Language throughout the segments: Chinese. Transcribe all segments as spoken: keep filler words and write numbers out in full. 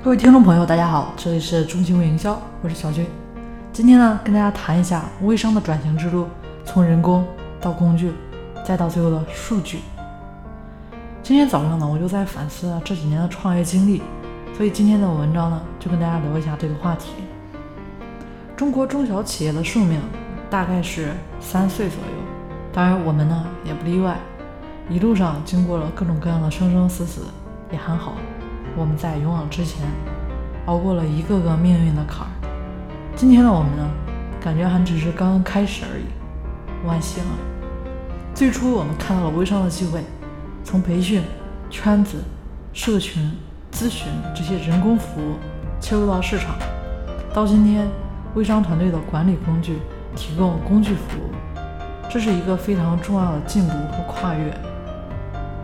各位听众朋友大家好，这里是中行为营销，我是小军。今天呢跟大家谈一下微商的转型之路，从人工到工具，再到最后的数据。今天早上呢我就在反思啊这几年的创业经历，所以今天的文章呢就跟大家聊一下这个话题。中国中小企业的寿命大概是三岁左右，当然我们呢也不例外，一路上经过了各种各样的生生死死，也还好我们在勇往直前，熬过了一个个命运的坎儿。今天的我们呢，感觉还只是刚刚开始而已，惋惜了。最初我们看到了微商的机会，从培训、圈子、社群、咨询这些人工服务切入到市场，到今天微商团队的管理工具提供工具服务，这是一个非常重要的进步和跨越。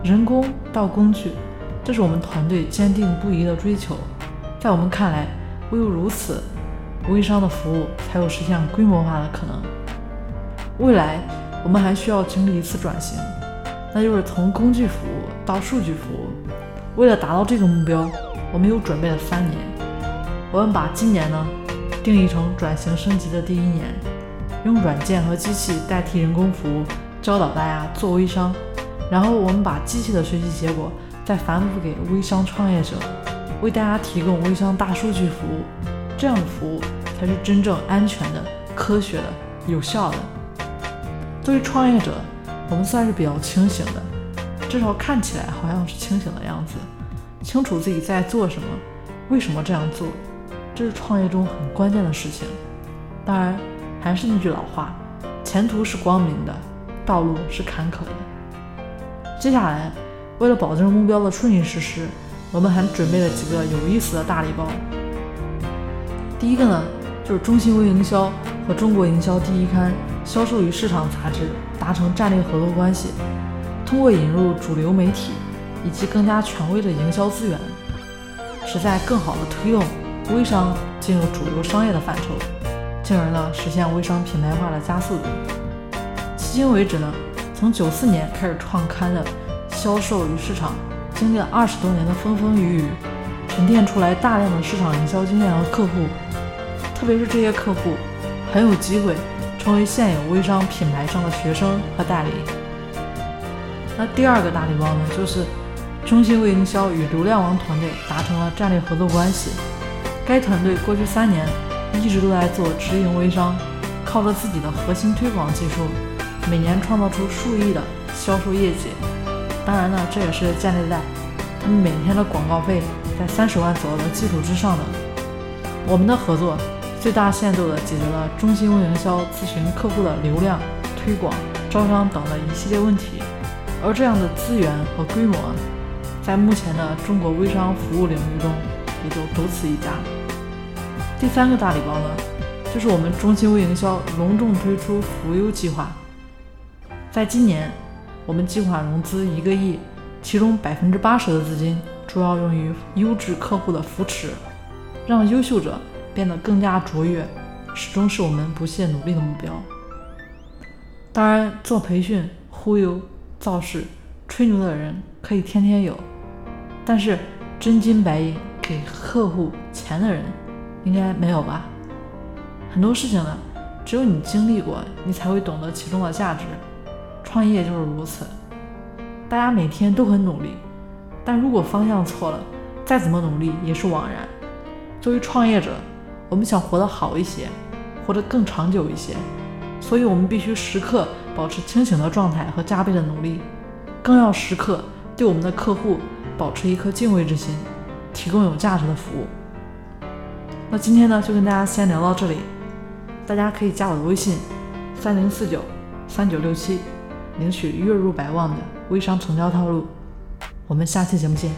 人工到工具，这是我们团队坚定不移的追求。在我们看来，唯有如此，微商的服务才有实现规模化的可能。未来我们还需要经历一次转型，那就是从工具服务到数据服务。为了达到这个目标，我们又准备了三年。我们把今年呢定义成转型升级的第一年，用软件和机器代替人工服务，教导大家做微商，然后我们把机器的学习结果再反复给微商创业者，为大家提供微商大数据服务。这样的服务才是真正安全的、科学的、有效的。作为创业者，我们算是比较清醒的，至少看起来好像是清醒的样子，清楚自己在做什么，为什么这样做，这是创业中很关键的事情。当然还是那句老话，前途是光明的，道路是坎坷的。接下来为了保证目标的顺利实施，我们还准备了几个有意思的大礼包。第一个呢，就是中信微营销和中国营销第一刊销售与市场杂志达成战略合作关系，通过引入主流媒体以及更加权威的营销资源，实在更好地推动微商进入主流商业的范畴，进而呢实现微商品牌化的加速度。迄今为止呢，从九四年开始创刊的销售与市场经历了二十多年的风风雨雨，沉淀出来大量的市场营销经验和客户，特别是这些客户很有机会成为现有微商品牌上的学生和代理。那第二个大礼包呢，就是中信微营销与流量王团队达成了战略合作关系。该团队过去三年一直都在做直营微商，靠着自己的核心推广技术，每年创造出数亿的销售业绩。当然呢，这也是建立在他们每天的广告费在三十万左右的基础之上的。我们的合作最大限度地解决了中信微营销咨询客户的流量、推广、招商等的一系列问题。而这样的资源和规模，在目前的中国微商服务领域中也就独此一家。第三个大礼包呢，就是我们中信微营销隆重推出扶优计划。在今年，我们计划融资一个亿，其中 百分之八十 的资金主要用于优质客户的扶持，让优秀者变得更加卓越，始终是我们不懈努力的目标。当然，做培训、忽悠、造势、吹牛的人可以天天有，但是真金白银给客户钱的人应该没有吧？很多事情呢，只有你经历过，你才会懂得其中的价值。创业就是如此，大家每天都很努力，但如果方向错了，再怎么努力也是枉然。作为创业者，我们想活得好一些，活得更长久一些，所以我们必须时刻保持清醒的状态和加倍的努力，更要时刻对我们的客户保持一颗敬畏之心，提供有价值的服务。那今天呢，就跟大家先聊到这里，大家可以加我的微信三零四九三九六七，领取月入百万的微商成交套路。我们下期节目见。